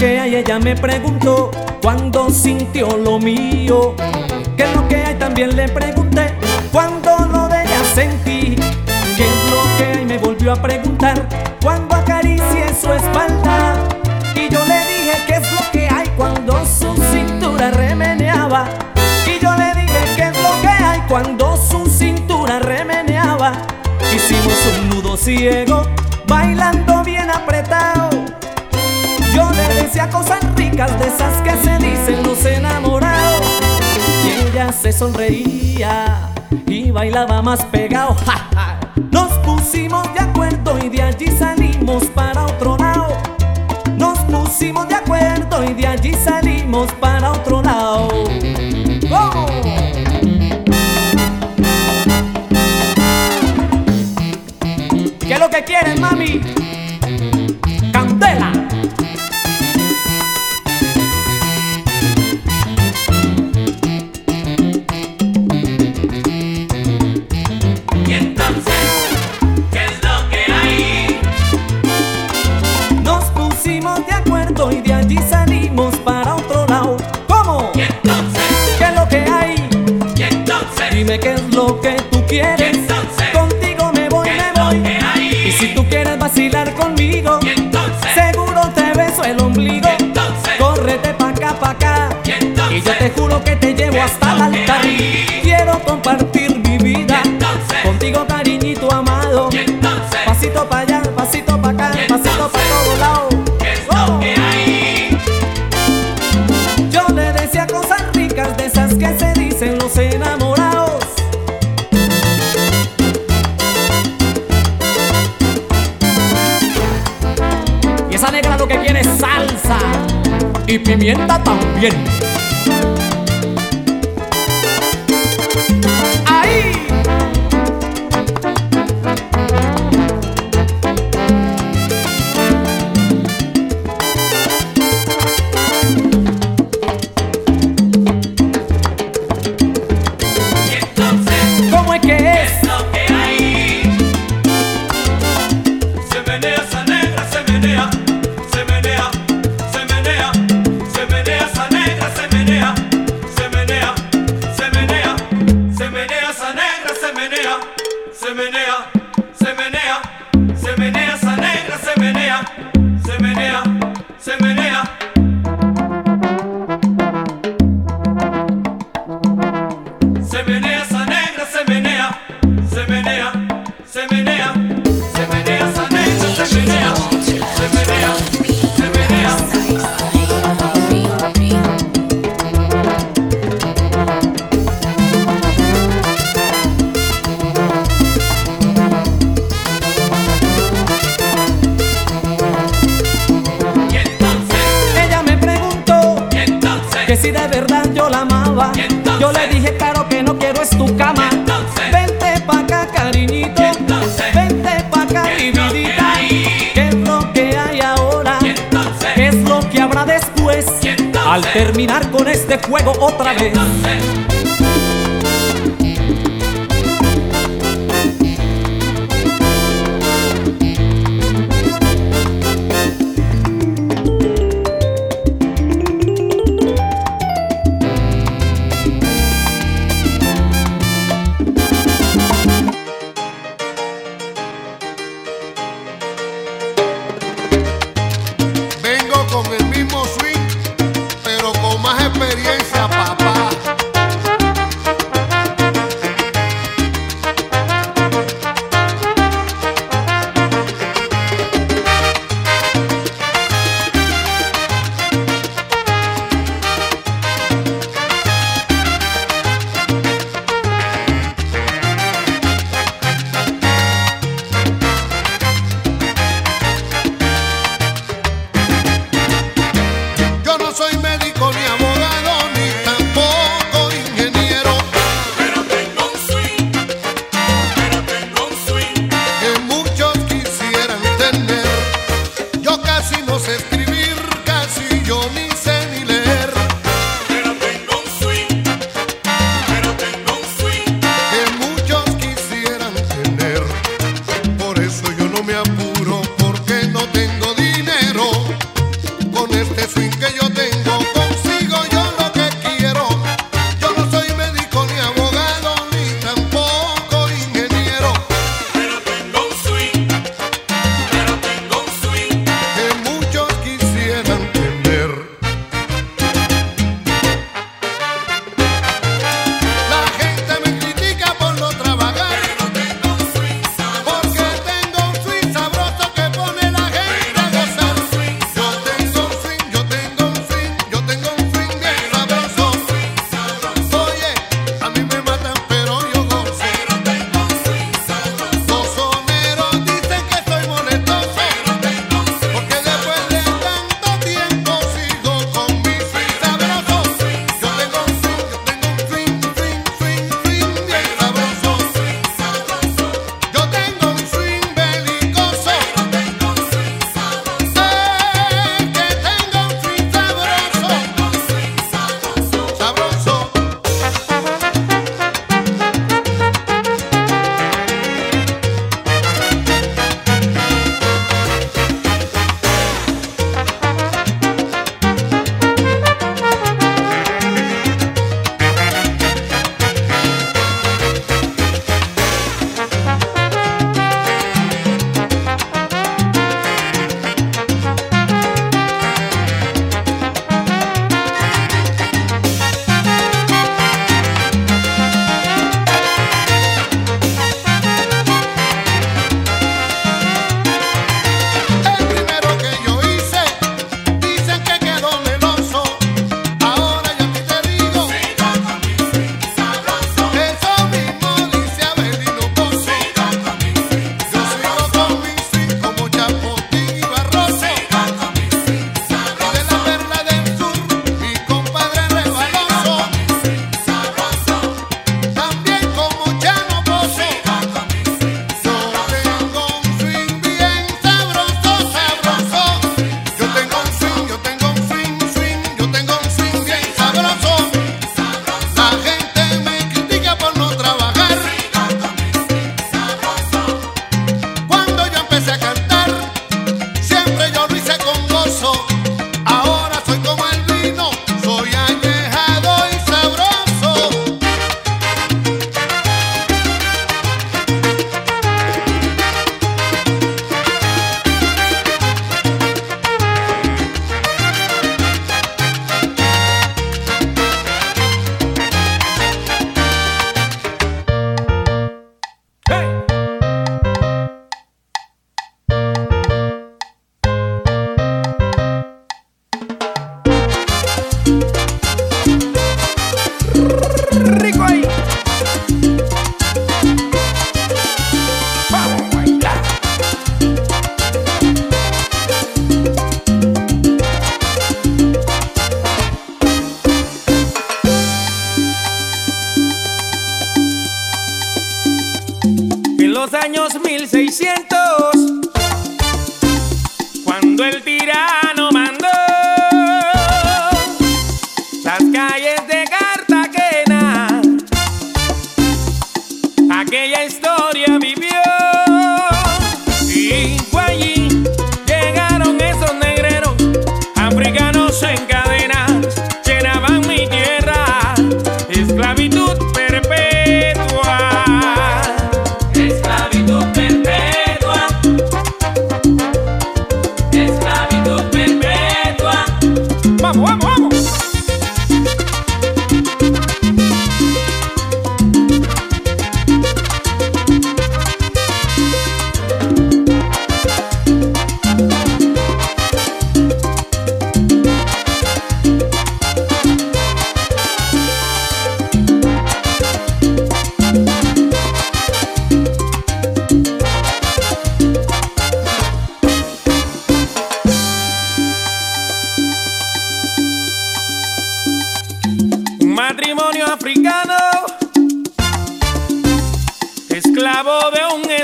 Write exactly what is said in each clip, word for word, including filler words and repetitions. lo que hay? Ella me preguntó cuando sintió lo mío. ¿Qué es lo que hay? También le pregunté cuando lo de ella sentí. ¿Qué es lo que hay? Me volvió a preguntar cuando acaricié su espalda. Y yo le dije qué es lo que hay cuando su cintura remeneaba. Y yo le dije qué es lo que hay cuando su cintura remeneaba. Hicimos un nudo ciego bailando bien apretado. Yo le decía cosas ricas de esas que se dicen los enamorados. Y ella se sonreía y bailaba más pegado. Nos pusimos de acuerdo y de allí salimos para otro lado. Nos pusimos de acuerdo y de allí salimos para otro lado. ¡Oh! ¿Qué es lo que quieres, mami? ¡Candela! Y entonces, ¿qué es lo que hay? Nos pusimos de acuerdo y de allí salimos para otro lado. ¿Cómo? Y entonces, ¿qué es lo que hay? Y entonces, dime qué es lo que tú quieres. Y entonces, contigo me voy, me voy. Y si tú quieres vacilar conmigo, seguro te beso el ombligo. Córrete pa' acá, pa' acá, y, y yo te juro que te llevo hasta el altar. Quiero compartir mi vida contigo, cariñito amado. Pasito pa' allá, pasito pa' acá, pasito pa' todo lado. Oh. Yo le decía cosas ricas de esas que se dicen los enamorados. Esa negra lo que quiere es salsa y pimienta también. ¡Ahí! Entonces, ¿cómo es que es? ¿Qué es lo que hay? Se menea esa negra, se menea. Que si de verdad yo la amaba. Yo le dije claro que no quiero es tu cama. Vente pa' acá, cariñito. Vente pa' acá, mi vidita. ¿Qué es lo que hay ahora? ¿Qué es lo que habrá después? Al terminar con este juego otra vez. Con el mismo swing, pero con más experiencia, papá.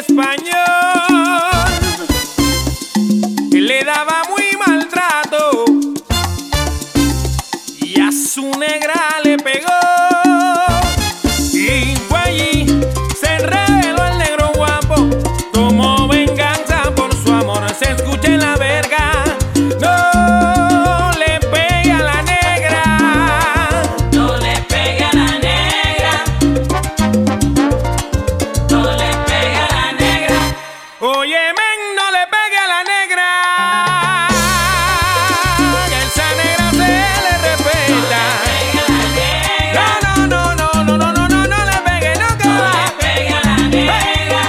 español. Él le daba muy mal trato y a su negra le pegó. Y fue allí, se reveló el negro guapo, tomó venganza por su amor. Se escucha en la verga: no le pegue a la negra, no le pegue a la negra, no le pegue a la negra. Oye, men, no le pegue a la negra, que a esa negra se le respeta. No, no, no, no, no, no, no, no le pegue, no, que no le pegue a la negra,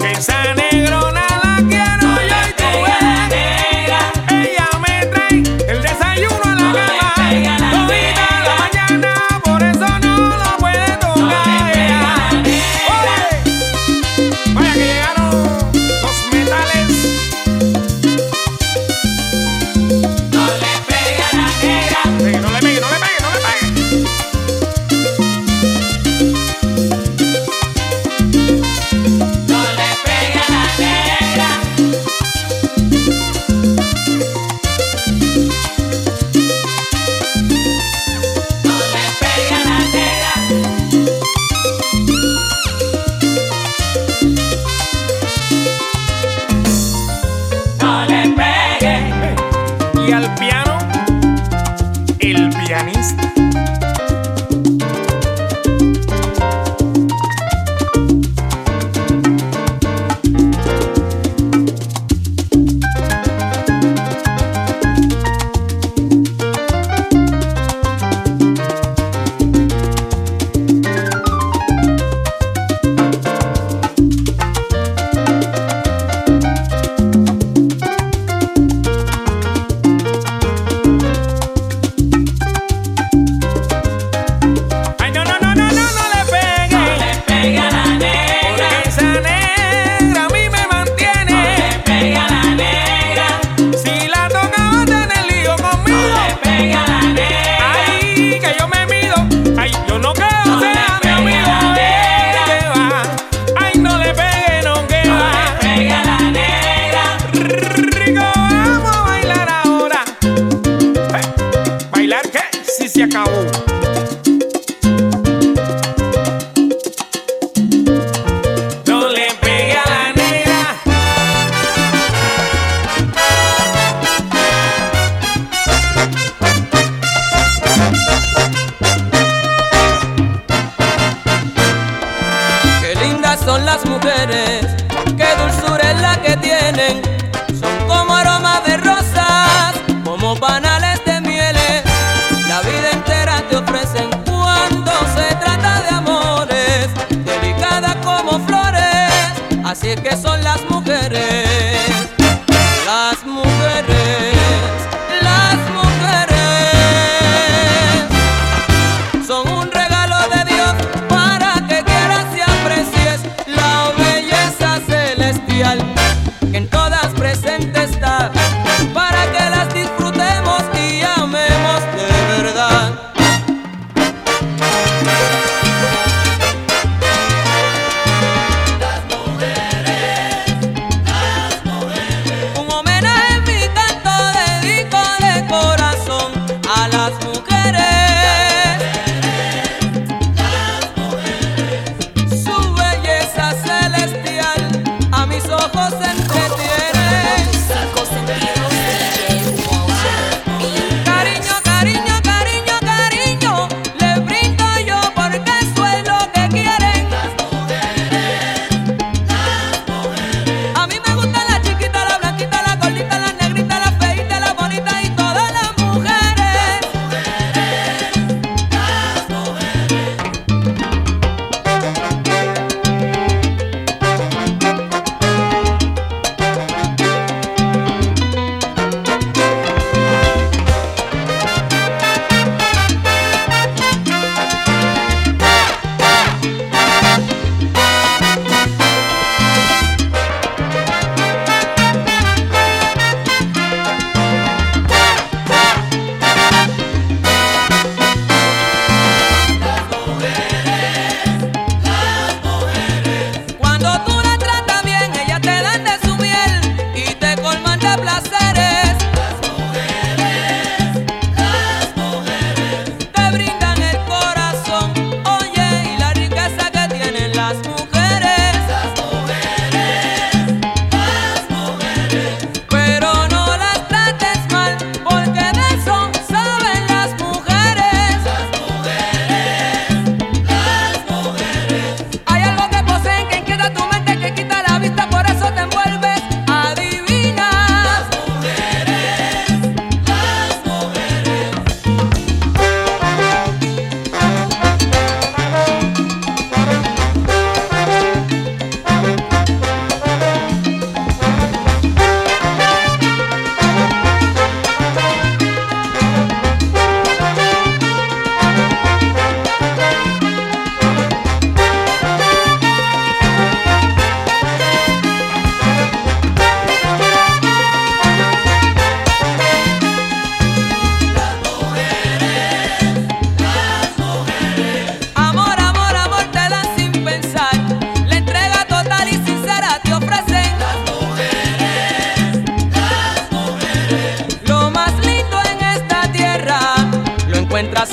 que esa negrona la quiero yo y tú eres. Ella me trae el desayuno a la cama todita la mañana, por eso no la puede tocar. Oye, vaya que llegaron los metales. No le pegue a la negra, Pegue, no le pegue, no le pegue, no le pegue. no le pegue a la negra, no le pegue a la negra, no le pegue. Y al piano, el pianista.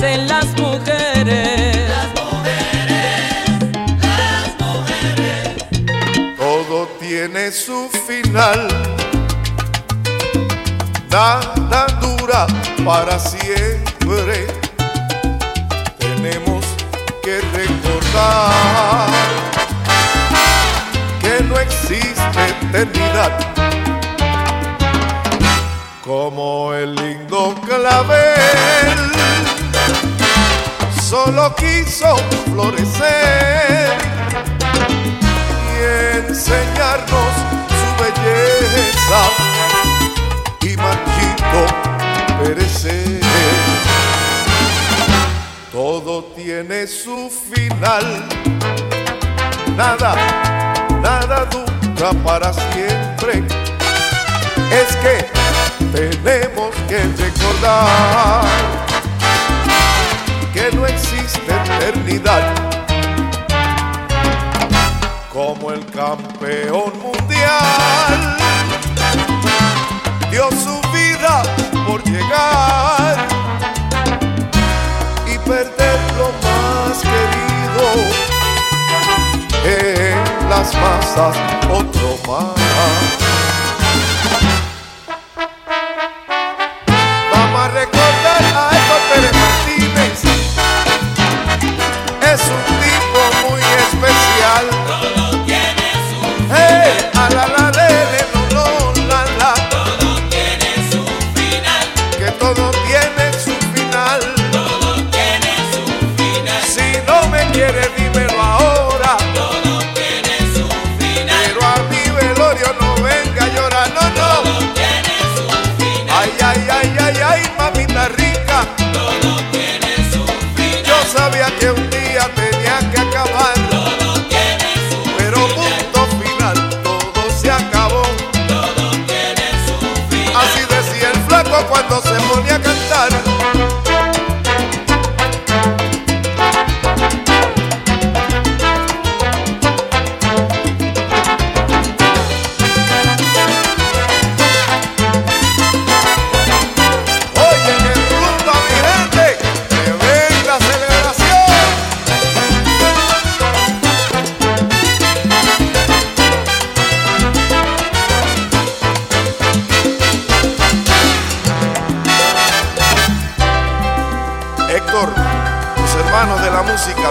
hacen las mujeres. Las mujeres, las mujeres. Todo tiene su final. Nada dura para siempre. Tenemos que recordar que no existe eternidad, como el lindo clavel solo quiso florecer y enseñarnos su belleza y marchito perecer. Todo tiene su final, nada, nada dura para siempre. Es que tenemos que recordar que no existe eternidad, como el campeón mundial dio su vida por llegar y perder lo más querido, en las masas otro más.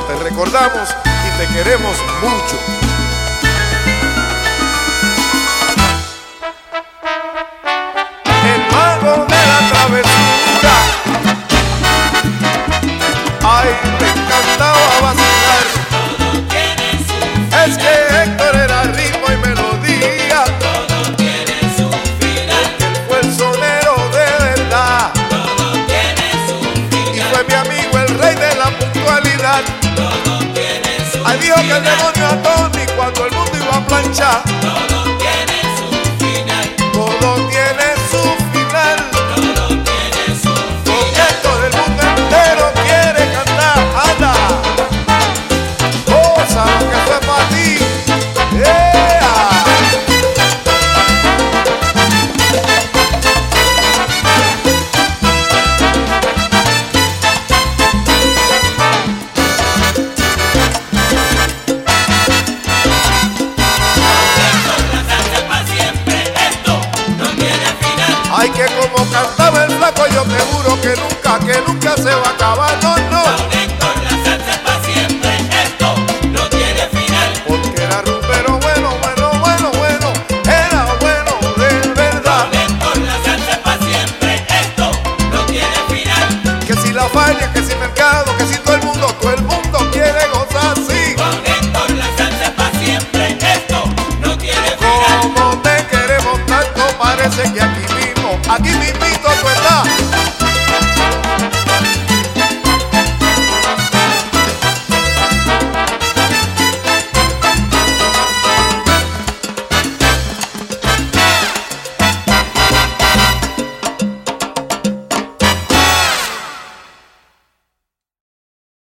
Te recordamos y te queremos mucho. El mago de la travesura, ay, me encantaba vacilar. Todo tiene su final. Es que Héctor era ritmo y melodía. Todo tiene su final. Porque él fue el sonero de verdad. Todo tiene su final. Y fue mi amigo el rey de la puntualidad. Ahí dijo que el demonio a Tony cuando el mundo iba a planchar. Todo tiene su final. Todo tiene su final. Todo tiene su final. Con esto del mundo entero quiere cantar. Anda, cosa que fue para ti. Como cantaba el flaco, yo te juro que nunca, que nunca se va a acabar, no, no.